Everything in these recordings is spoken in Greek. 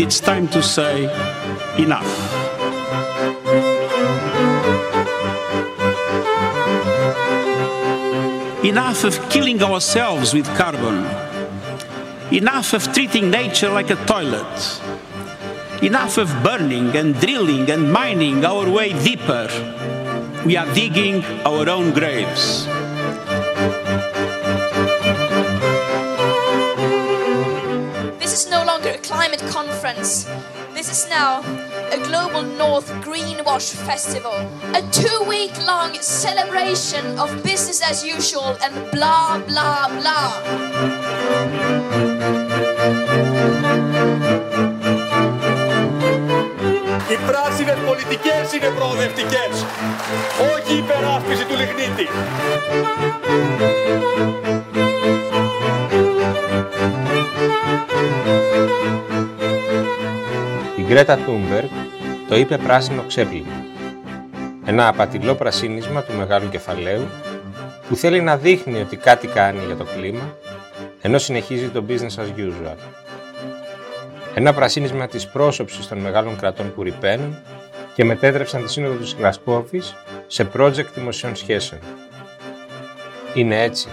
and it's time to say enough. Enough of killing ourselves with carbon. Enough of treating nature like a toilet. Enough of burning and drilling and mining our way deeper. We are digging our own graves. This is no longer a climate conference. This is now a Global North Greenwash Festival. A two-week-long celebration of business as usual and blah, blah, blah. Οι πράσινες πολιτικές είναι προοδευτικές, όχι η υπεράσπιση του λιγνίτη. Η Γκρέτα Thunberg το είπε πράσινο ξέπλυμα. Ένα απατηλό πρασίνισμα του μεγάλου κεφαλαίου που θέλει να δείχνει ότι κάτι κάνει για το κλίμα, ενώ συνεχίζει το business as usual. Ένα πρασίνισμα της πρόσωψης των μεγάλων κρατών που ρυπαίνουν και μετέτρεψαν τη σύνοδο της Γλασκόβης σε project δημοσίων σχέσεων. Είναι έτσι?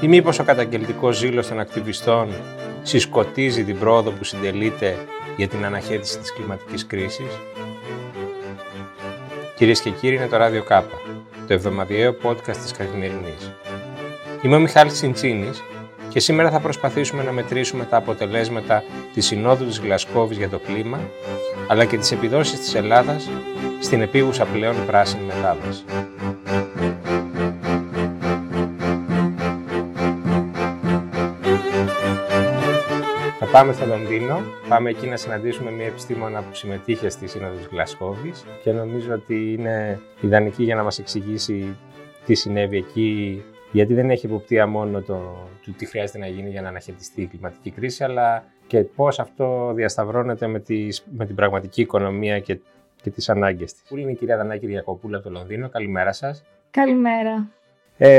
Ή μήπως ο καταγγελτικός ζήλος των ακτιβιστών συσκοτίζει την πρόοδο που συντελείται για την αναχέτηση της κλιματικής κρίσης? Κυρίες και κύριοι, είναι το Ράδιο Κάπα, το εβδομαδιαίο podcast της Καθημερινής. Είμαι ο Μιχάλης Σιντσίνης και σήμερα θα προσπαθήσουμε να μετρήσουμε τα αποτελέσματα της Συνόδου της Γλασκόβης για το κλίμα, αλλά και τις επιδόσεις της Ελλάδας στην επίγουσα πλέον πράσινη μετάβαση. Θα πάμε στο Λονδίνο, πάμε εκεί να συναντήσουμε μια επιστήμονα που συμμετείχε στη Σύνοδο της Γλασκόβης και νομίζω ότι είναι ιδανική για να μας εξηγήσει τι συνέβη εκεί, γιατί δεν έχει υποπτία μόνο το τι χρειάζεται να γίνει για να αναχαιτιστεί η κλιματική κρίση, αλλά και πώς αυτό διασταυρώνεται με την πραγματική οικονομία και τις ανάγκες της. Πού είναι η κυρία Δανάη Kyriakopoulou από το Λονδίνο. Καλημέρα σας. Καλημέρα.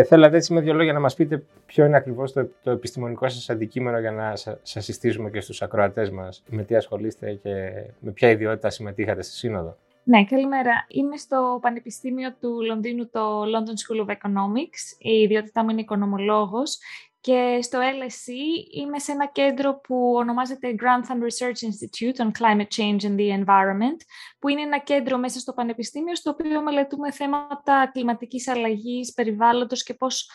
Θέλατε έτσι με δύο λόγια να μας πείτε ποιο είναι ακριβώς το επιστημονικό σας αντικείμενο για να σας συστήσουμε και στους ακροατές μας, με τι ασχολείστε και με ποια ιδιότητα συμμετείχατε στη Σύνοδο? Ναι, καλημέρα. Είμαι στο Πανεπιστήμιο του Λονδίνου, το London School of Economics. Η ιδιότητά μου είναι οικονομολόγος και στο LSE είμαι σε ένα κέντρο που ονομάζεται Grantham Research Institute on Climate Change and the Environment, που είναι ένα κέντρο μέσα στο Πανεπιστήμιο στο οποίο μελετούμε θέματα κλιματικής αλλαγής, περιβάλλοντος και πώς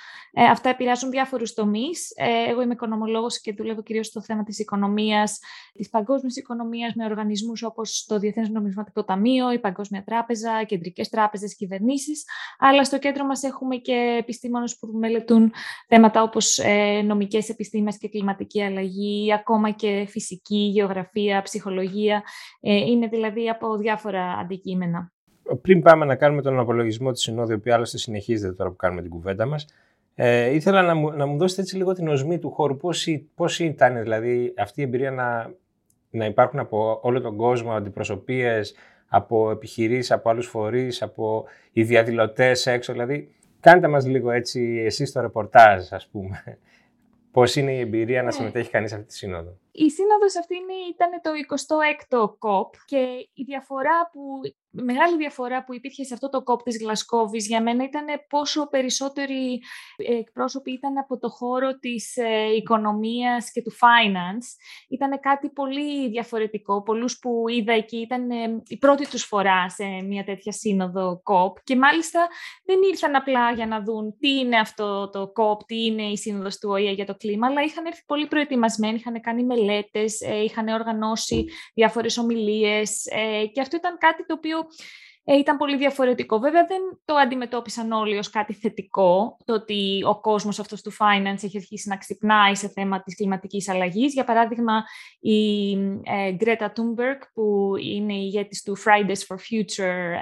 αυτά επηρεάζουν διάφορους τομείς. Εγώ είμαι οικονομολόγος και δουλεύω κυρίως στο θέμα της οικονομίας, της παγκόσμιας οικονομίας, με οργανισμούς όπως το Διεθνές Νομισματικό Ταμείο, η Παγκόσμια Τράπεζα, κεντρικές τράπεζες, κυβερνήσεις. Αλλά στο κέντρο μας έχουμε και επιστήμονες που μελετούν θέματα όπως νομικές επιστήμες και κλιματική αλλαγή, ακόμα και φυσική, γεωγραφία, ψυχολογία. Είναι δηλαδή από διάφορα αντικείμενα. Πριν πάμε να κάνουμε τον απολογισμό της συνόδου, η οποία άλλωστε συνεχίζεται τώρα που κάνουμε την κουβέντα μας, ήθελα να μου δώσετε έτσι λίγο την οσμή του χώρου. Πώς ήταν δηλαδή αυτή η εμπειρία να υπάρχουν από όλο τον κόσμο αντιπροσωπείες, από επιχειρήσεις, από άλλους φορείς, από οι διαδηλωτές έξω, δηλαδή. Κάντε μας λίγο έτσι εσείς το ρεπορτάζ, ας πούμε. Πώς είναι η εμπειρία να συμμετέχει κανείς σε αυτή τη σύνοδο? Η σύνοδος αυτή ήταν το 26ο COP και η μεγάλη διαφορά που υπήρχε σε αυτό το COP της Γλασκόβης για μένα ήταν πόσο περισσότεροι εκπρόσωποι ήταν από το χώρο της οικονομίας και του finance. Ήταν κάτι πολύ διαφορετικό. Πολλούς που είδα εκεί ήταν η πρώτη τους φορά σε μια τέτοια σύνοδο COP και μάλιστα δεν ήρθαν απλά για να δουν τι είναι αυτό το COP, τι είναι η σύνοδος του ΟΗΕ για το κλίμα, αλλά είχαν έρθει πολύ προετοιμασμένοι, είχαν κάνει μελέτες, είχαν οργανώσει διάφορες ομιλίες και αυτό ήταν κάτι το οποίο ήταν πολύ διαφορετικό. Βέβαια δεν το αντιμετώπισαν όλοι ως κάτι θετικό, το ότι ο κόσμος αυτός του finance έχει αρχίσει να ξυπνάει σε θέμα της κλιματικής αλλαγής. Για παράδειγμα, η Greta Thunberg, που είναι η ηγέτης του Fridays for Future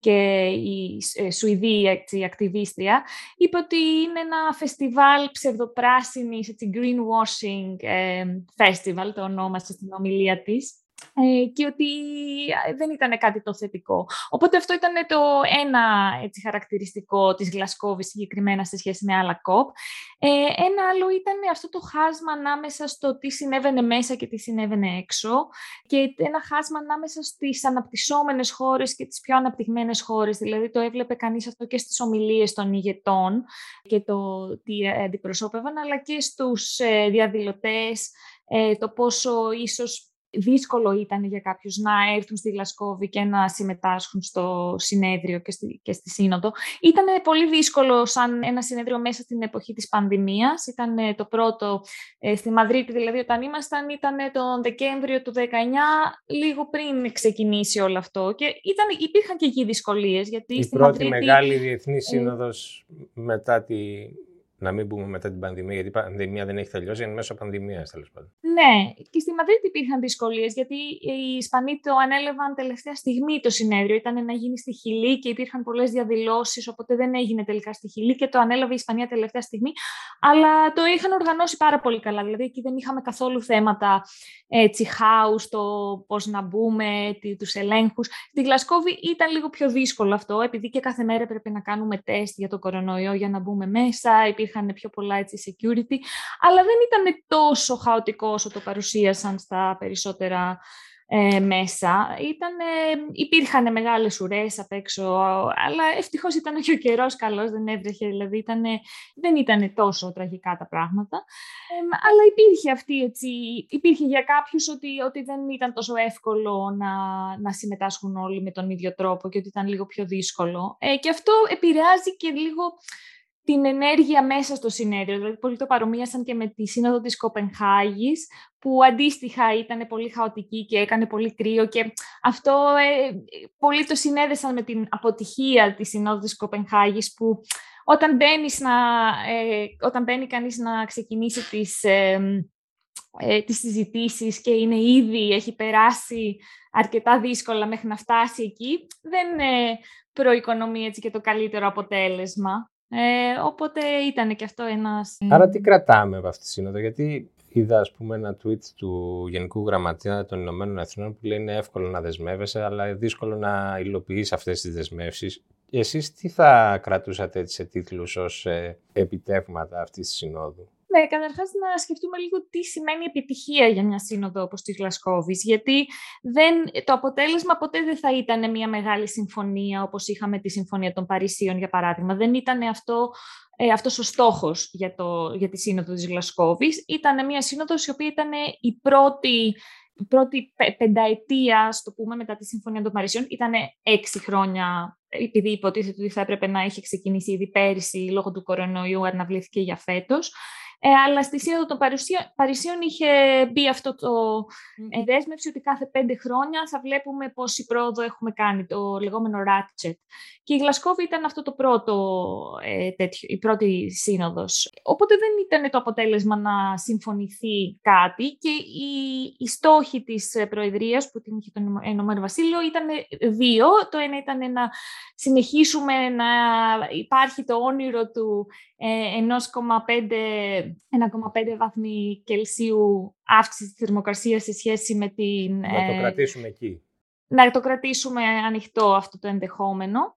και η Σουηδή ακτιβίστρια, είπε ότι είναι ένα φεστιβάλ ψευδοπράσινης, greenwashing festival, το ονόμασε στην ομιλία της. και ότι δεν ήταν κάτι το θετικό. Οπότε αυτό ήταν το ένα έτσι, χαρακτηριστικό της Γλασκόβης συγκεκριμένα σε σχέση με άλλα COP. Ένα άλλο ήταν αυτό το χάσμα ανάμεσα στο τι συνέβαινε μέσα και τι συνέβαινε έξω και ένα χάσμα ανάμεσα στις αναπτυσσόμενες χώρες και τις πιο αναπτυγμένες χώρες. Δηλαδή το έβλεπε κανείς αυτό και στις ομιλίες των ηγετών και το τι αντιπροσώπευαν, αλλά και στους διαδηλωτές, το πόσο ίσως δύσκολο ήταν για κάποιους να έρθουν στη Γλασκόβη και να συμμετάσχουν στο συνέδριο και στη σύνοδο. Ήταν πολύ δύσκολο σαν ένα συνέδριο μέσα στην εποχή της πανδημίας. Ήταν το πρώτο στη Μαδρίτη, δηλαδή όταν ήμασταν, ήταν τον Δεκέμβριο του 19, λίγο πριν ξεκινήσει όλο αυτό. Και υπήρχαν και εκεί δυσκολίες. Γιατί η πρώτη Μαδρίτη, μεγάλη διεθνή σύνοδος μετά τη... Να μην πούμε μετά την πανδημία, γιατί η πανδημία δεν έχει τελειώσει, είναι μέσω πανδημίας τέλος πάντων. Ναι, και στη Μαδρίτη υπήρχαν δυσκολίες, γιατί οι Ισπανοί το ανέλαβαν τελευταία στιγμή το συνέδριο. Ήταν να γίνει στη Χιλή και υπήρχαν πολλές διαδηλώσεις, οπότε δεν έγινε τελικά στη Χιλή και το ανέλαβε η Ισπανία τελευταία στιγμή. Αλλά το είχαν οργανώσει πάρα πολύ καλά. Δηλαδή εκεί δεν είχαμε καθόλου θέματα τσιχάου, το πώς να μπούμε, τους ελέγχους. Στη Γλασκόβη ήταν λίγο πιο δύσκολο αυτό, επειδή και κάθε μέρα πρέπει να κάνουμε τεστ για το κορονοϊό για να μπούμε μέσα. Είχαν πιο πολλά έτσι, security, αλλά δεν ήταν τόσο χαοτικό όσο το παρουσίασαν στα περισσότερα μέσα. Υπήρχαν μεγάλες ουρές απ' έξω, αλλά ευτυχώς ήταν και ο καιρός καλός, δεν έβρεχε, δηλαδή δεν ήταν τόσο τραγικά τα πράγματα. Αλλά υπήρχε αυτή, έτσι, υπήρχε για κάποιους ότι δεν ήταν τόσο εύκολο να συμμετάσχουν όλοι με τον ίδιο τρόπο και ότι ήταν λίγο πιο δύσκολο. Και αυτό επηρεάζει και λίγο την ενέργεια μέσα στο συνέδριο. Δηλαδή, πολλοί το παρομοίασαν και με τη σύνοδο της Κοπενχάγης, που αντίστοιχα ήταν πολύ χαοτική και έκανε πολύ κρύο και αυτό πολλοί το συνέδεσαν με την αποτυχία της συνόδου της Κοπενχάγης, που όταν μπαίνει κανείς να ξεκινήσει τις συζητήσεις και είναι ήδη, έχει περάσει αρκετά δύσκολα μέχρι να φτάσει εκεί, δεν προοικονομεί έτσι και το καλύτερο αποτέλεσμα. Οπότε ήταν και αυτό ένας... Άρα τι κρατάμε από αυτή τη σύνοδο, γιατί είδα ας πούμε ένα tweet του Γενικού Γραμματέα των Ηνωμένων Εθνών που λέει είναι εύκολο να δεσμεύεσαι αλλά δύσκολο να υλοποιείς αυτές τις δεσμεύσεις. Εσείς τι θα κρατούσατε σε τίτλους ως επιτεύγματα αυτής της συνόδου? Ναι, καταρχάς να σκεφτούμε λίγο τι σημαίνει επιτυχία για μια σύνοδο όπως τη Γλασκόβης, γιατί το αποτέλεσμα ποτέ δεν θα ήταν μια μεγάλη συμφωνία όπως είχαμε τη Συμφωνία των Παρισίων, για παράδειγμα. Δεν ήταν αυτός ο στόχος για τη σύνοδο της Γλασκόβης. Ήταν μια σύνοδος η οποία ήταν η πρώτη πενταετία, ας το πούμε, μετά τη Συμφωνία των Παρισιών. Ήταν 6 χρόνια, επειδή υποτίθεται ότι θα έπρεπε να είχε ξεκινήσει ήδη πέρυσι, λόγω του κορονοϊού αναβλήθηκε για φέτος. Αλλά στη Σύνοδο των Παρισίων είχε μπει αυτό το δέσμευση ότι κάθε 5 χρόνια θα βλέπουμε πόση πρόοδο έχουμε κάνει, το λεγόμενο ratchet. Και η Γλασκόβη ήταν αυτό το η πρώτη σύνοδος. Οπότε δεν ήταν το αποτέλεσμα να συμφωνηθεί κάτι και οι στόχοι της Προεδρίας που την είχε το Ηνωμένο Βασίλειο ήταν 2. Το ένα ήταν να συνεχίσουμε να υπάρχει το όνειρο του 1,5 βαθμοί Κελσίου αύξηση της θερμοκρασίας σε σχέση με την... Να το κρατήσουμε εκεί. Να το κρατήσουμε ανοιχτό αυτό το ενδεχόμενο.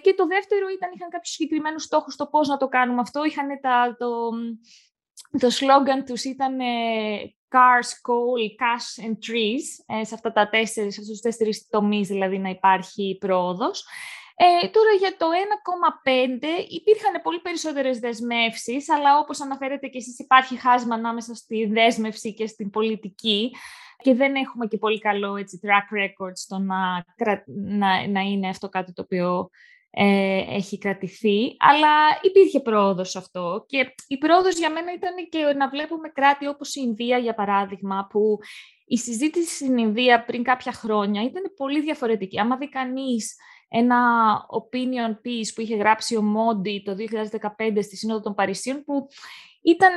Και το δεύτερο είχαν κάποιους συγκεκριμένους στόχους το πώς να το κάνουμε αυτό. Είχαν το σλόγγαν τους ήταν Cars, Coal, Cash and Trees. Σε αυτά σε αυτούς τους 4 τομείς δηλαδή να υπάρχει πρόοδος. Τώρα για το 1,5 υπήρχαν πολύ περισσότερες δεσμεύσεις, αλλά όπως αναφέρετε και εσείς υπάρχει χάσμα ανάμεσα στη δέσμευση και στην πολιτική και δεν έχουμε και πολύ καλό έτσι, track record στο να είναι αυτό κάτι το οποίο έχει κρατηθεί, αλλά υπήρχε πρόοδος αυτό και η πρόοδος για μένα ήταν και να βλέπουμε κράτη όπως η Ινδία για παράδειγμα, που η συζήτηση στην Ινδία πριν κάποια χρόνια ήταν πολύ διαφορετική. Άμα δει κανείς ένα opinion piece που είχε γράψει ο Μόντι το 2015 στη Σύνοδο των Παρισίων, που ήταν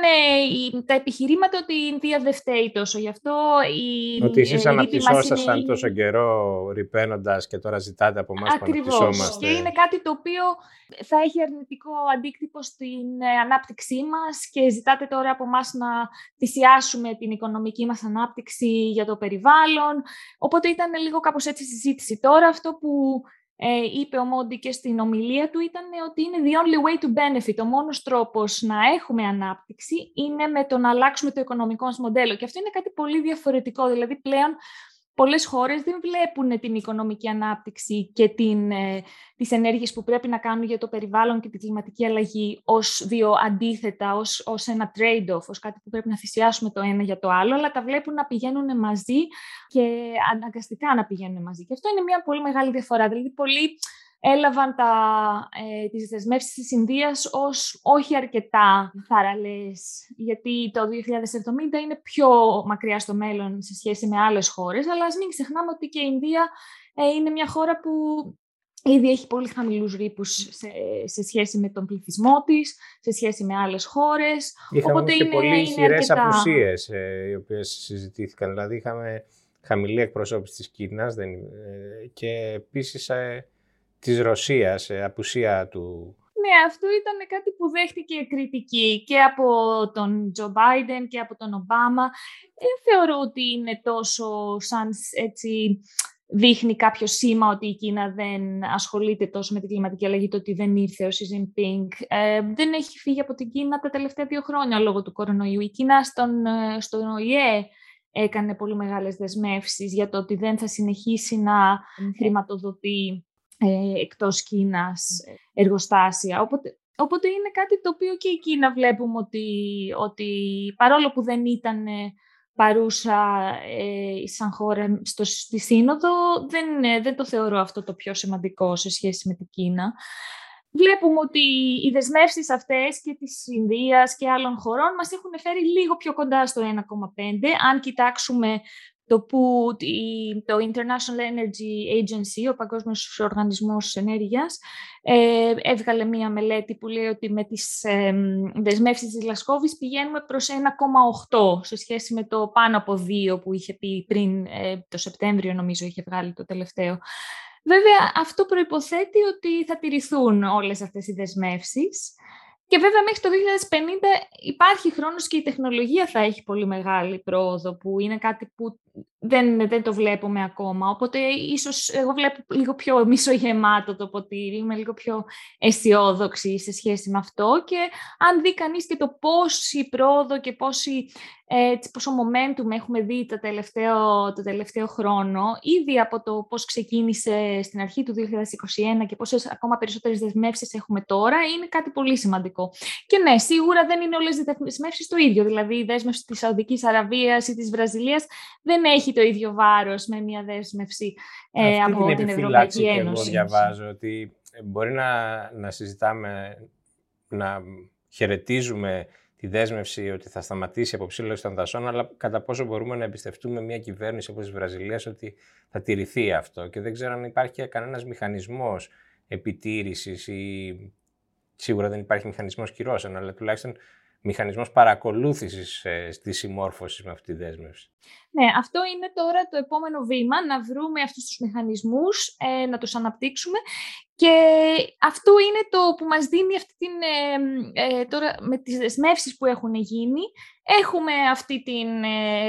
τα επιχειρήματα ότι Ινδία δεν φταίει τόσο. Γι' αυτό η. Ότι εσείς αναπτυσσόσασταν είναι... τόσο καιρό ρυπαίνοντας και τώρα ζητάτε από εμάς που αναπτυσσόμαστε. Και είναι κάτι το οποίο θα έχει αρνητικό αντίκτυπο στην ανάπτυξή μας και ζητάτε τώρα από εμάς να θυσιάσουμε την οικονομική μας ανάπτυξη για το περιβάλλον. Οπότε ήταν λίγο κάπως έτσι η συζήτηση. Τώρα αυτό που είπε ο Μόντι και στην ομιλία του ήταν ότι είναι the only way to benefit. Ο μόνος τρόπος να έχουμε ανάπτυξη είναι με το να αλλάξουμε το οικονομικό μας μοντέλο. Και αυτό είναι κάτι πολύ διαφορετικό. Δηλαδή πλέον πολλές χώρες δεν βλέπουν την οικονομική ανάπτυξη και τις ενέργειες που πρέπει να κάνουν για το περιβάλλον και την κλιματική αλλαγή ως δύο αντίθετα, ως ένα trade-off, ως κάτι που πρέπει να θυσιάσουμε το ένα για το άλλο, αλλά τα βλέπουν να πηγαίνουν μαζί και αναγκαστικά να πηγαίνουν μαζί. Και αυτό είναι μια πολύ μεγάλη διαφορά. Δηλαδή, πολλοί έλαβαν τις δεσμεύσεις της Ινδίας ως όχι αρκετά θαραλές, γιατί το 2070 είναι πιο μακριά στο μέλλον σε σχέση με άλλες χώρες, αλλά ας μην ξεχνάμε ότι και η Ινδία είναι μια χώρα που ήδη έχει πολύ χαμηλούς ρήπους σε σχέση με τον πληθυσμό της, σε σχέση με άλλες χώρες. Είχαμε οπότε και πολύ ισχυρές απουσίες οι οποίες συζητήθηκαν. Δηλαδή είχαμε χαμηλή εκπροσώπηση της Κίνας και επίσης... της Ρωσίας, απουσία του... Ναι, αυτό ήταν κάτι που δέχτηκε κριτική και από τον Τζο Μπάιντεν και από τον Ομπάμα. Δεν θεωρώ ότι είναι τόσο σαν έτσι... δείχνει κάποιο σήμα ότι η Κίνα δεν ασχολείται τόσο με την κλιματική αλλαγή, το ότι δεν ήρθε ο Xi Jinping. Δεν έχει φύγει από την Κίνα τα τελευταία 2 χρόνια λόγω του κορονοϊού. Η Κίνα στον ΟΗΕ έκανε πολύ μεγάλες δεσμεύσεις για το ότι δεν θα συνεχίσει να χρηματοδοτεί εκτός Κίνας εργοστάσια. Οπότε είναι κάτι το οποίο και η Κίνα βλέπουμε ότι παρόλο που δεν ήταν παρούσα σαν χώρα στη Σύνοδο, δεν το θεωρώ αυτό το πιο σημαντικό σε σχέση με την Κίνα. Βλέπουμε ότι οι δεσμεύσεις αυτές και της Ινδίας και άλλων χωρών μας έχουν φέρει λίγο πιο κοντά στο 1,5. Αν κοιτάξουμε το International Energy Agency, ο Παγκόσμιος Οργανισμός Ενέργειας, έβγαλε μία μελέτη που λέει ότι με τις δεσμεύσεις της Γλασκόβης πηγαίνουμε προς 1,8 σε σχέση με το πάνω από 2 που είχε πει πριν, το Σεπτέμβριο νομίζω είχε βγάλει το τελευταίο. Βέβαια αυτό προϋποθέτει ότι θα τηρηθούν όλες αυτές οι δεσμεύσεις. Και βέβαια μέχρι το 2050 υπάρχει χρόνος και η τεχνολογία θα έχει πολύ μεγάλη πρόοδο, που είναι κάτι που δεν το βλέπουμε ακόμα. Οπότε ίσως εγώ βλέπω λίγο πιο μισογεμάτο το ποτήρι, είμαι λίγο πιο αισιόδοξη σε σχέση με αυτό. Και αν δει κανείς και το πόση πρόοδο και πόσο momentum έχουμε δει το τελευταίο χρόνο, ήδη από το πώς ξεκίνησε στην αρχή του 2021 και πόσες ακόμα περισσότερες δεσμεύσεις έχουμε τώρα, είναι κάτι πολύ σημαντικό. Και ναι, σίγουρα δεν είναι όλες οι δεσμεύσεις το ίδιο. Δηλαδή η δέσμευση της Σαουδικής Αραβίας ή της Βραζιλίας δεν έχει το ίδιο βάρος με μια δέσμευση από την Ευρωπαϊκή Ένωση. Και εγώ διαβάζω ότι μπορεί να συζητάμε, να χαιρετίζουμε τη δέσμευση ότι θα σταματήσει η αποψήλωση των δασών, αλλά κατά πόσο μπορούμε να εμπιστευτούμε μια κυβέρνηση όπως της Βραζιλίας ότι θα τηρηθεί αυτό. Και δεν ξέρω αν υπάρχει κανένας μηχανισμός επιτήρησης ή σίγουρα δεν υπάρχει μηχανισμός κυρώσεων, αλλά τουλάχιστον μηχανισμός παρακολούθησης της συμμόρφωσης με αυτή τη δέσμευση. Ναι, αυτό είναι τώρα το επόμενο βήμα, να βρούμε αυτούς τους μηχανισμούς, να τους αναπτύξουμε. Και αυτό είναι το που μας δίνει αυτή την... τώρα με τις δεσμεύσεις που έχουν γίνει, έχουμε αυτή την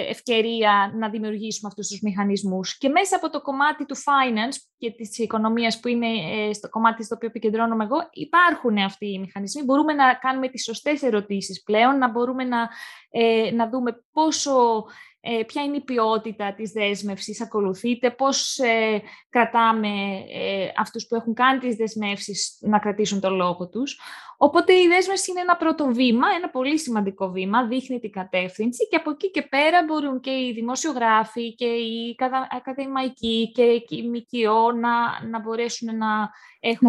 ευκαιρία να δημιουργήσουμε αυτούς τους μηχανισμούς. Και μέσα από το κομμάτι του finance και της οικονομίας που είναι στο κομμάτι στο οποίο επικεντρώνομαι εγώ, υπάρχουν αυτοί οι μηχανισμοί. Μπορούμε να κάνουμε τις σωστές ερωτήσεις πλέον, να μπορούμε να δούμε ποια είναι η ποιότητα της δέσμευσης, ακολουθείται, πώς κρατάμε αυτούς που έχουν κάνει τις δεσμεύσεις να κρατήσουν το λόγο τους. Οπότε η δέσμευση είναι ένα πρώτο βήμα, ένα πολύ σημαντικό βήμα, δείχνει την κατεύθυνση και από εκεί και πέρα μπορούν και οι δημοσιογράφοι και οι ακαδημαϊκοί και οι ΜΚΟ να μπορέσουν να έχουν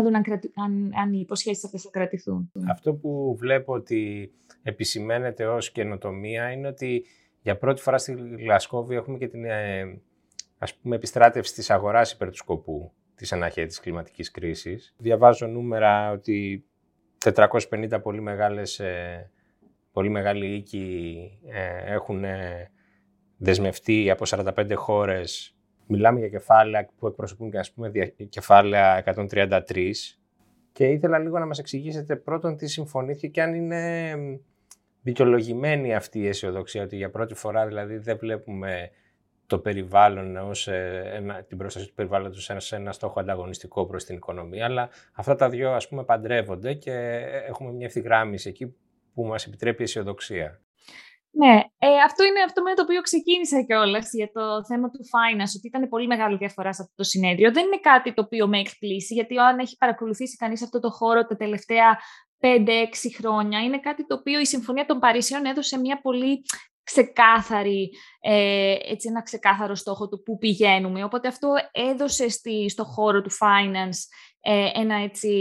αν οι υποσχέσεις αυτές θα κρατηθούν. Αυτό που βλέπω ότι επισημαίνεται ως καινοτομία είναι ότι για πρώτη φορά στη Γλασκόβη έχουμε και την επιστράτευση της αγοράς υπέρ του σκοπού. της αναχαίας της κλιματικής κρίσης. Διαβάζω νούμερα ότι 450 πολύ μεγάλοι οίκοι έχουν δεσμευτεί από 45 χώρες. Μιλάμε για κεφάλαια που εκπροσωπούν και, ας πούμε, κεφάλαια 133. Και ήθελα λίγο να μας εξηγήσετε πρώτον τι συμφωνήθηκε και αν είναι δικαιολογημένη αυτή η αισιοδοξία, ότι για πρώτη φορά δηλαδή δεν βλέπουμε το περιβάλλον ως την προστασία του περιβάλλοντος σε ένα στόχο ανταγωνιστικό προς την οικονομία, αλλά αυτά τα δύο, ας πούμε, παντρεύονται και έχουμε μια ευθυγράμμιση εκεί που μας επιτρέπει η αισιοδοξία. Ναι, αυτό είναι αυτό με το οποίο ξεκίνησα κιόλας για το θέμα του finance, ότι ήταν πολύ μεγάλη διαφορά σε αυτό το συνέδριο. Δεν είναι κάτι το οποίο με εκπλήσει, γιατί αν έχει παρακολουθήσει κανείς αυτό το χώρο τα τελευταία 5-6 χρόνια, είναι κάτι το οποίο η Συμφωνία των Παρισιών έδωσε μια πολύ ξεκάθαρη, έτσι, ένα ξεκάθαρο στόχο του πού πηγαίνουμε. Οπότε αυτό έδωσε στο χώρο του finance ένα, έτσι,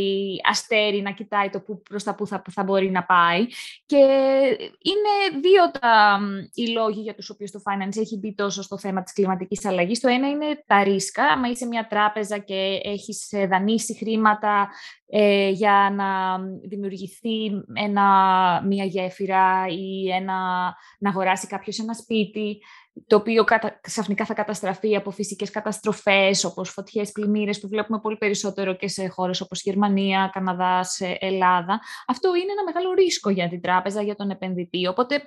αστέρι να κοιτάει το προς τα που θα μπορεί να πάει. Και είναι δύο οι λόγοι για τους οποίους το finance έχει μπει τόσο στο θέμα της κλιματικής αλλαγής. Το ένα είναι τα ρίσκα. Αν είσαι μια τράπεζα και έχεις δανείσει χρήματα για να δημιουργηθεί μια γέφυρα ή να αγοράσει κάποιος ένα σπίτι, το οποίο ξαφνικά θα καταστραφεί από φυσικές καταστροφές, όπως φωτιές, πλημμύρες, που βλέπουμε πολύ περισσότερο και σε χώρες όπως Γερμανία, Καναδάς, Ελλάδα. Αυτό είναι ένα μεγάλο ρίσκο για την τράπεζα, για τον επενδυτή. Οπότε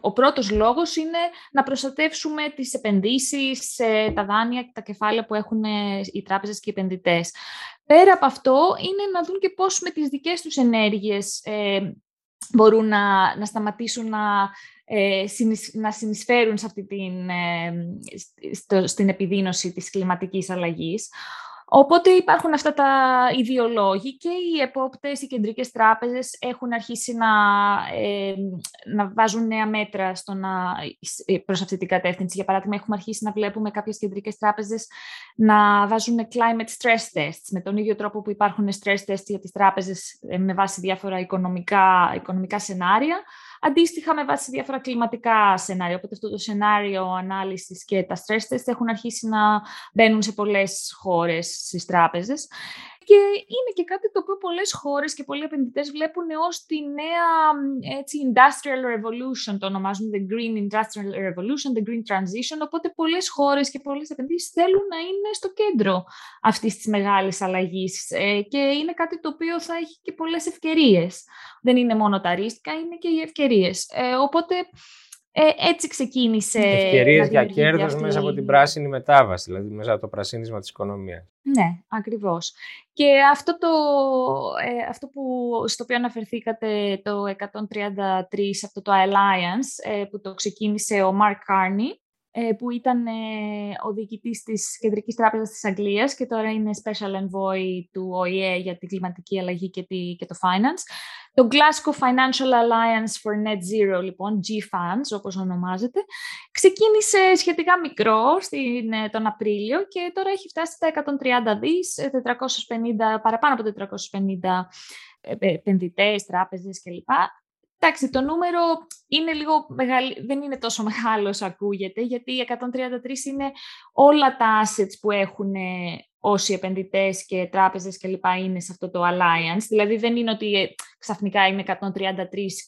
ο πρώτος λόγος είναι να προστατεύσουμε τις επενδύσεις, τα δάνεια και τα κεφάλαια που έχουν οι τράπεζες και οι επενδυτές. Πέρα από αυτό, είναι να δουν και πώς με τις δικές τους ενέργειες μπορούν να σταματήσουν να συνεισφέρουν σε αυτή στην επιδείνωση της κλιματικής αλλαγής. Οπότε υπάρχουν αυτά οι δύο λόγοι και οι επόπτες, οι κεντρικές τράπεζες έχουν αρχίσει να βάζουν νέα μέτρα προς αυτή την κατεύθυνση. Για παράδειγμα, έχουμε αρχίσει να βλέπουμε κάποιες κεντρικές τράπεζες να βάζουν climate stress tests, με τον ίδιο τρόπο που υπάρχουν stress tests για τις τράπεζες με βάση διάφορα οικονομικά σενάρια. Αντίστοιχα, με βάση διάφορα κλιματικά σενάρια. Οπότε αυτό το σενάριο ανάλυσης και τα stress test έχουν αρχίσει να μπαίνουν σε πολλές χώρες, στις τράπεζες. Και είναι και κάτι το οποίο πολλές χώρες και πολλοί επενδυτές βλέπουν ως τη νέα, έτσι, industrial revolution, το ονομάζουν the green industrial revolution, the green transition. Οπότε πολλές χώρες και πολλές επενδύσεις θέλουν να είναι στο κέντρο αυτής της μεγάλης αλλαγής και είναι κάτι το οποίο θα έχει και πολλές ευκαιρίες. Δεν είναι μόνο τα ρίσκα, είναι και οι ευκαιρίες. Οπότε έτσι ξεκίνησε. Ευκαιρίες για κέρδος μέσα από την πράσινη μετάβαση, δηλαδή μέσα από το πρασίνισμα της οικονομίας. Ναι, ακριβώς. Και αυτό στο οποίο αναφερθήκατε, το 133, αυτό το Alliance, που το ξεκίνησε ο Mark Carney, που ήταν ο διοικητής της Κεντρικής Τράπεζας της Αγγλίας και τώρα είναι Special Envoy του ΟΗΕ για την κλιματική αλλαγή και το Finance. Το Glasgow Financial Alliance for Net Zero, λοιπόν, G-Funds, όπως ονομάζεται, ξεκίνησε σχετικά μικρό τον Απρίλιο και τώρα έχει φτάσει στα 130 δις, παραπάνω από 450 επενδυτές, τράπεζες κλπ. Εντάξει, το νούμερο είναι δεν είναι τόσο μεγάλο όσο ακούγεται, γιατί οι 133 είναι όλα τα assets που έχουν όσοι επενδυτές και τράπεζες κλπ. Είναι σε αυτό το alliance. Δηλαδή δεν είναι ότι ξαφνικά είναι 133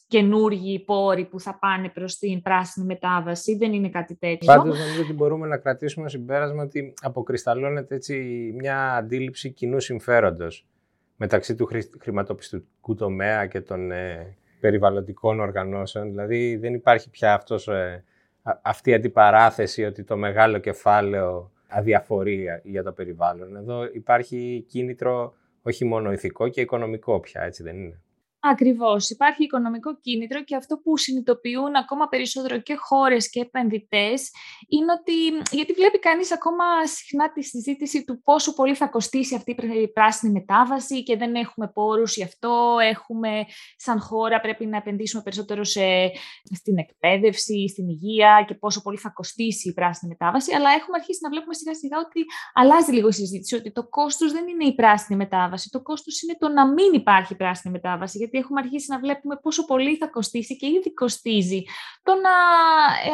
καινούργιοι πόροι που θα πάνε προς την πράσινη μετάβαση. Δεν είναι κάτι τέτοιο. Πάντως νομίζω ότι μπορούμε να κρατήσουμε συμπέρασμα ότι αποκρισταλώνεται έτσι μια αντίληψη κοινού συμφέροντος μεταξύ του χρηματοπιστωτικού τομέα και των περιβαλλοντικών οργανώσεων. Δηλαδή δεν υπάρχει πια αυτή η αντιπαράθεση ότι το μεγάλο κεφάλαιο αδιαφορία για το περιβάλλον. Εδώ υπάρχει κίνητρο όχι μόνο ηθικό και οικονομικό πια, έτσι δεν είναι? Ακριβώς. Υπάρχει οικονομικό κίνητρο και αυτό που συνειδητοποιούν ακόμα περισσότερο και χώρες και επενδυτές είναι ότι, γιατί βλέπει κανείς ακόμα συχνά τη συζήτηση του πόσο πολύ θα κοστίσει αυτή η πράσινη μετάβαση και δεν έχουμε πόρους γι' αυτό, σαν χώρα πρέπει να επενδύσουμε περισσότερο στην εκπαίδευση, στην υγεία και πόσο πολύ θα κοστίσει η πράσινη μετάβαση, αλλά έχουμε αρχίσει να βλέπουμε σιγά σιγά ότι αλλάζει λίγο η συζήτηση, ότι το κόστος δεν είναι η πράσινη μετάβαση, το κόστος είναι το να μην υπάρχει πράσινη μετάβαση. γιατί έχουμε αρχίσει να βλέπουμε πόσο πολύ θα κοστίσει και ήδη κοστίζει το να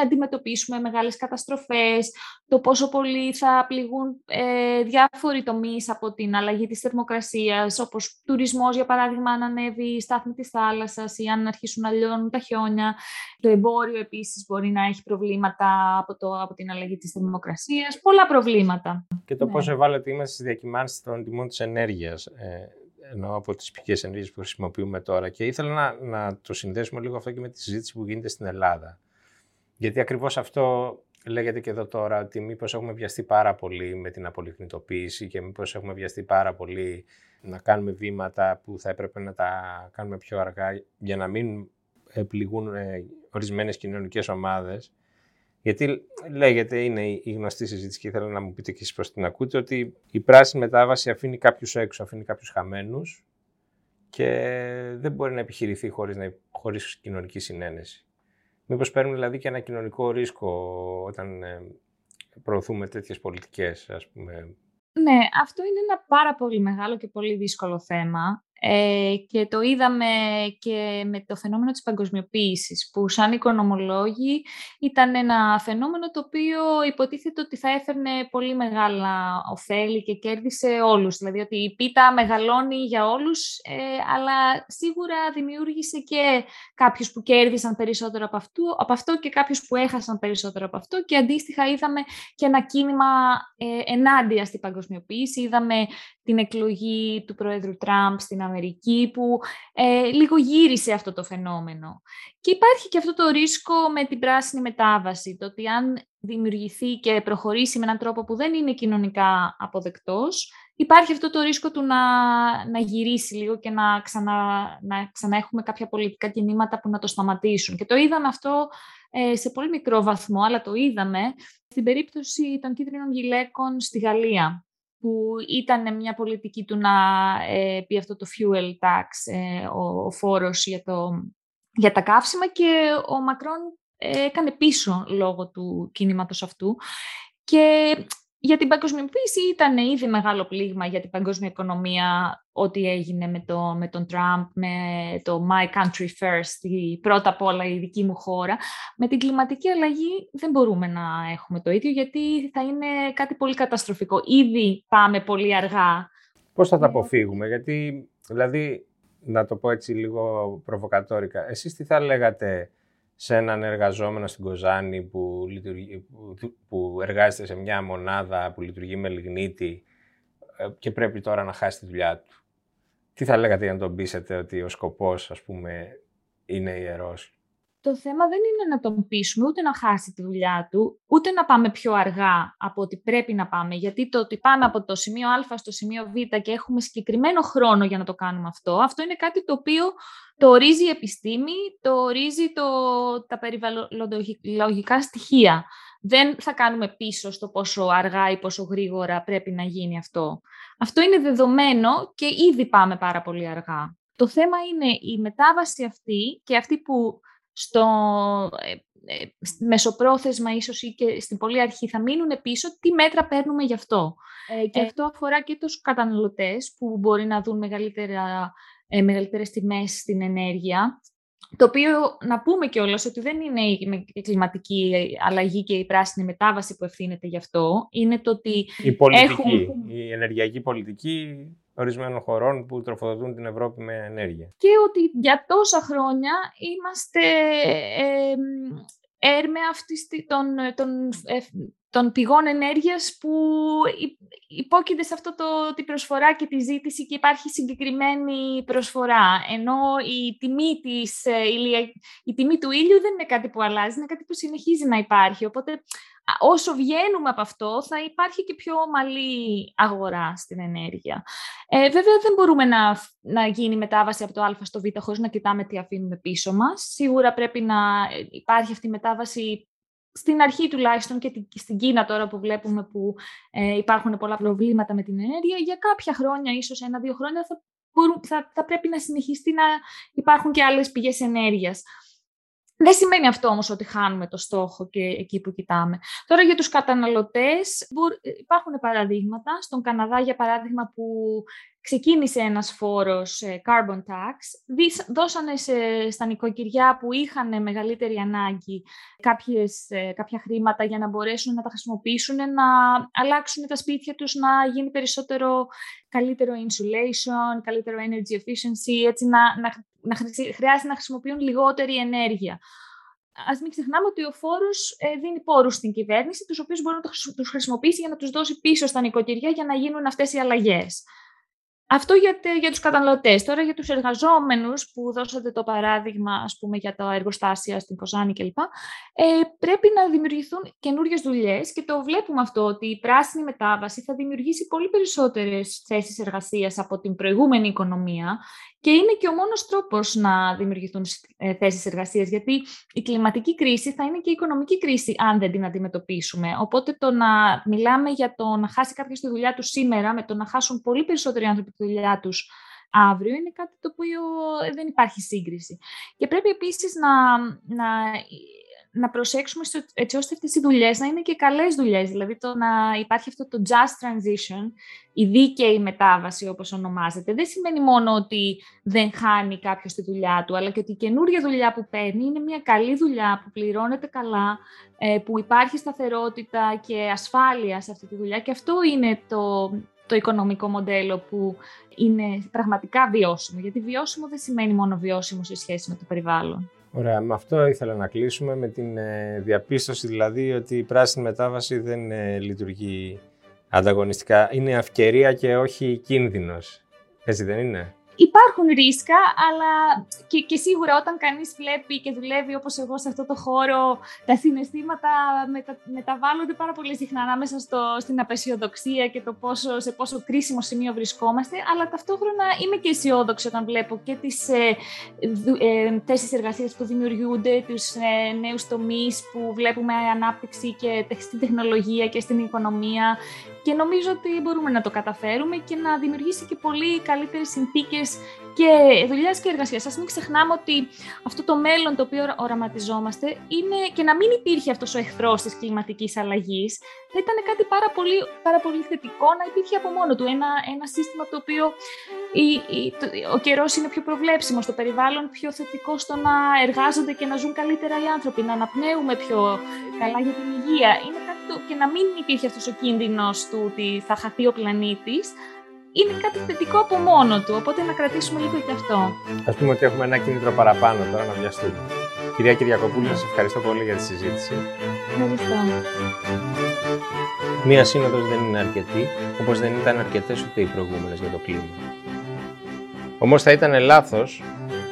αντιμετωπίσουμε μεγάλες καταστροφές, το πόσο πολύ θα πληγούν διάφοροι τομείς από την αλλαγή της θερμοκρασίας, όπως τουρισμός, για παράδειγμα, αν ανέβει η στάθμη της θάλασσας ή αν αρχίσουν να λιώνουν τα χιόνια. Το εμπόριο επίσης μπορεί να έχει προβλήματα από την αλλαγή της θερμοκρασίας. Πολλά προβλήματα. Και το πόσο ευάλωτοι είμαστε στις διακυμάνσεις των τιμών της ενέργειας, ενώ από τις πηγές ενέργειας που χρησιμοποιούμε τώρα. Και ήθελα να το συνδέσουμε λίγο αυτό και με τη συζήτηση που γίνεται στην Ελλάδα. Γιατί ακριβώς αυτό λέγεται και εδώ τώρα, ότι μήπως έχουμε βιαστεί πάρα πολύ με την απολιγνητοποίηση και μήπως έχουμε βιαστεί πάρα πολύ να κάνουμε βήματα που θα έπρεπε να τα κάνουμε πιο αργά για να μην πληγούν ορισμένες κοινωνικές ομάδες. Γιατί λέγεται, είναι η γνωστή συζήτηση και ήθελα να μου πείτε και εσείς πώς την ακούτε, ότι η πράσινη μετάβαση αφήνει κάποιους έξω, αφήνει κάποιους χαμένους και δεν μπορεί να επιχειρηθεί χωρίς κοινωνική συνένεση. Μήπως παίρνουμε δηλαδή και ένα κοινωνικό ρίσκο όταν προωθούμε τέτοιες πολιτικές, ας πούμε. Ναι, αυτό είναι ένα πάρα πολύ μεγάλο και πολύ δύσκολο θέμα. Και το είδαμε και με το φαινόμενο της παγκοσμιοποίησης, που σαν οικονομολόγοι ήταν ένα φαινόμενο το οποίο υποτίθεται ότι θα έφερνε πολύ μεγάλα ωφέλη και κέρδη σε όλους. Δηλαδή ότι η πίτα μεγαλώνει για όλους, αλλά σίγουρα δημιούργησε και κάποιους που κέρδισαν περισσότερο από αυτό και κάποιους που έχασαν περισσότερο από αυτό, και αντίστοιχα είδαμε και ένα κίνημα ενάντια στην παγκοσμιοποίηση. Είδαμε την εκλογή του Προέδρου Τραμπ στην Αμερική, που λίγο γύρισε αυτό το φαινόμενο. Και υπάρχει και αυτό το ρίσκο με την πράσινη μετάβαση, το ότι αν δημιουργηθεί και προχωρήσει με έναν τρόπο που δεν είναι κοινωνικά αποδεκτός, υπάρχει αυτό το ρίσκο του να γυρίσει λίγο και να έχουμε κάποια πολιτικά κινήματα που να το σταματήσουν. Και το είδαμε αυτό σε πολύ μικρό βαθμό, αλλά το είδαμε στην περίπτωση των κίτρινων γυλαίκων στη Γαλλία, που ήταν μια πολιτική του να πει αυτό το fuel tax, ο φόρος για τα καύσιμα, και ο Μακρόν έκανε πίσω λόγω του κίνηματος αυτού. Και για την παγκοσμιοποίηση ήταν ήδη μεγάλο πλήγμα για την παγκόσμια οικονομία ό,τι έγινε με τον Τραμπ, με το My Country First, η πρώτα απ' όλα η δική μου χώρα. Με την κλιματική αλλαγή δεν μπορούμε να έχουμε το ίδιο, γιατί θα είναι κάτι πολύ καταστροφικό. Ήδη πάμε πολύ αργά. Πώς θα τα αποφύγουμε, γιατί, δηλαδή, να το πω έτσι λίγο προβοκατόρικα, εσείς τι θα λέγατε σε έναν εργαζόμενο στην Κοζάνη που εργάζεται σε μια μονάδα που λειτουργεί με λιγνίτη και πρέπει τώρα να χάσει τη δουλειά του? Τι θα λέγατε για να τον πείσετε ότι ο σκοπός, ας πούμε, είναι ιερός? Το θέμα δεν είναι να τον πείσουμε ούτε να χάσει τη δουλειά του, ούτε να πάμε πιο αργά από ό,τι πρέπει να πάμε. Γιατί το ότι πάμε από το σημείο Α στο σημείο Β και έχουμε συγκεκριμένο χρόνο για να το κάνουμε αυτό είναι κάτι το οποίο το ορίζει η επιστήμη, το ορίζει τα περιβαλλοντολογικά στοιχεία. Δεν θα κάνουμε πίσω στο πόσο αργά ή πόσο γρήγορα πρέπει να γίνει αυτό. Αυτό είναι δεδομένο και ήδη πάμε πάρα πολύ αργά. Το θέμα είναι η μετάβαση αυτή, και αυτή που στο μεσοπρόθεσμα ίσως ή και στην πολύ αρχή θα μείνουν πίσω, τι μέτρα παίρνουμε γι' αυτό. Και αυτό αφορά και τους καταναλωτές, που μπορεί να δουν μεγαλύτερες τιμές στην ενέργεια, το οποίο να πούμε κιόλας ότι δεν είναι η κλιματική αλλαγή και η πράσινη μετάβαση που ευθύνεται γι' αυτό. Είναι το ότι η ενεργειακή πολιτική ορισμένων χωρών που τροφοδοτούν την Ευρώπη με ενέργεια. Και ότι για τόσα χρόνια είμαστε έρμεα των πηγών ενέργειας που υπόκειται σε αυτό την προσφορά και τη ζήτηση, και υπάρχει συγκεκριμένη προσφορά. Ενώ η τιμή του ήλιου δεν είναι κάτι που αλλάζει, είναι κάτι που συνεχίζει να υπάρχει. Οπότε όσο βγαίνουμε από αυτό, θα υπάρχει και πιο ομαλή αγορά στην ενέργεια. Βέβαια, δεν μπορούμε να γίνει μετάβαση από το Α στο Β χωρίς να κοιτάμε τι αφήνουμε πίσω μας. Σίγουρα πρέπει να υπάρχει αυτή η μετάβαση στην αρχή τουλάχιστον, και στην Κίνα τώρα που βλέπουμε που υπάρχουν πολλά προβλήματα με την ενέργεια. Για κάποια χρόνια, ίσως 1-2 χρόνια, θα πρέπει να συνεχιστεί να υπάρχουν και άλλες πηγές ενέργειας. Δεν σημαίνει αυτό όμως ότι χάνουμε το στόχο και εκεί που κοιτάμε. Τώρα για τους καταναλωτές υπάρχουν παραδείγματα. Στον Καναδά, για παράδειγμα, που ξεκίνησε ένας φόρος carbon tax, δώσανε στα νοικοκυριά που είχαν μεγαλύτερη ανάγκη κάποια χρήματα για να μπορέσουν να τα χρησιμοποιήσουν, να αλλάξουν τα σπίτια τους, να γίνει περισσότερο καλύτερο insulation, καλύτερο energy efficiency, έτσι να χρειάζεται να χρησιμοποιούν λιγότερη ενέργεια. Ας μην ξεχνάμε ότι ο φόρος δίνει πόρους στην κυβέρνηση, τους οποίους μπορεί να τους χρησιμοποιήσει για να τους δώσει πίσω στα νοικοκυριά για να γίνουν αυτές οι αλλαγές. Αυτό για τους καταναλωτές. Τώρα για τους εργαζόμενους που δώσατε το παράδειγμα, ας πούμε, για τα εργοστάσια στην Κοζάνη κλπ. Πρέπει να δημιουργηθούν καινούριες δουλειές και το βλέπουμε αυτό, ότι η πράσινη μετάβαση θα δημιουργήσει πολύ περισσότερες θέσεις εργασίας από την προηγούμενη οικονομία και είναι και ο μόνος τρόπος να δημιουργηθούν θέσεις εργασίας, γιατί η κλιματική κρίση θα είναι και η οικονομική κρίση αν δεν την αντιμετωπίσουμε. Οπότε το να μιλάμε για το να χάσει κάποιος τη δουλειά του σήμερα με το να χάσουν πολύ περισσότεροι άνθρωποι τη δουλειά τους αύριο είναι κάτι το οποίο δεν υπάρχει σύγκριση. Και πρέπει επίσης να προσέξουμε έτσι ώστε αυτές οι δουλειές να είναι και καλές δουλειές. Δηλαδή το να υπάρχει αυτό το just transition, η δίκαιη μετάβαση όπως ονομάζεται, δεν σημαίνει μόνο ότι δεν χάνει κάποιος τη δουλειά του, αλλά και ότι η καινούργια δουλειά που παίρνει είναι μια καλή δουλειά που πληρώνεται καλά, που υπάρχει σταθερότητα και ασφάλεια σε αυτή τη δουλειά, και αυτό είναι το οικονομικό μοντέλο που είναι πραγματικά βιώσιμο. Γιατί βιώσιμο δεν σημαίνει μόνο βιώσιμο σε σχέση με το περιβάλλον. Ωραία, με αυτό ήθελα να κλείσουμε, με την διαπίστωση δηλαδή ότι η πράσινη μετάβαση δεν λειτουργεί ανταγωνιστικά. Είναι ευκαιρία και όχι κίνδυνος. Έτσι δεν είναι? Υπάρχουν ρίσκα, αλλά και σίγουρα όταν κανείς βλέπει και δουλεύει όπως εγώ σε αυτό το χώρο, τα συναισθήματα μεταβάλλονται πάρα πολύ συχνά ανάμεσα στην απεσιοδοξία και το σε πόσο κρίσιμο σημείο βρισκόμαστε, αλλά ταυτόχρονα είμαι και αισιόδοξη όταν βλέπω και τις θέσεις εργασίας που δημιουργούνται, τους νέους τομείς που βλέπουμε ανάπτυξη και στην τεχνολογία και στην οικονομία, και νομίζω ότι μπορούμε να το καταφέρουμε και να δημιουργήσει και πολύ καλύτερες συνθήκες και δουλειάς και εργασίας. Ας μην ξεχνάμε ότι αυτό το μέλλον το οποίο οραματιζόμαστε είναι, και να μην υπήρχε αυτός ο εχθρός της κλιματικής αλλαγής, θα ήταν κάτι πάρα πολύ θετικό να υπήρχε από μόνο του. Ένα σύστημα το οποίο ο καιρός είναι πιο προβλέψιμο στο περιβάλλον, πιο θετικό στο να εργάζονται και να ζουν καλύτερα οι άνθρωποι, να αναπνέουμε πιο καλά για την υγεία. Είναι κάτι και να μην υπήρχε αυτός ο κίνδυνος του ότι θα χαθεί ο πλανήτης. Είναι κάτι θετικό από μόνο του, οπότε να κρατήσουμε λίγο και αυτό. Ας πούμε ότι έχουμε ένα κίνητρο παραπάνω τώρα να βιαστούμε. Κυρία Κυριακοπούλου, σας ευχαριστώ πολύ για τη συζήτηση. Ευχαριστώ. Μία σύνοδος δεν είναι αρκετή, όπως δεν ήταν αρκετές ούτε οι προηγούμενες για το κλίμα. Όμως θα ήταν λάθος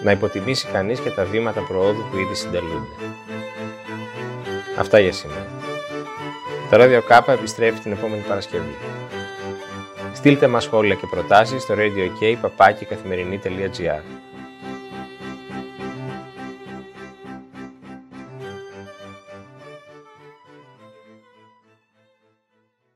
να υποτιμήσει κανείς και τα βήματα προόδου που ήδη συντελούνται. Αυτά για σήμερα. Το Ράδιο Κάπα επιστρέφει την επόμενη Παρασκευή. Στείλτε μας σχόλια και προτάσεις στο radio.k@καθημερινή.gr.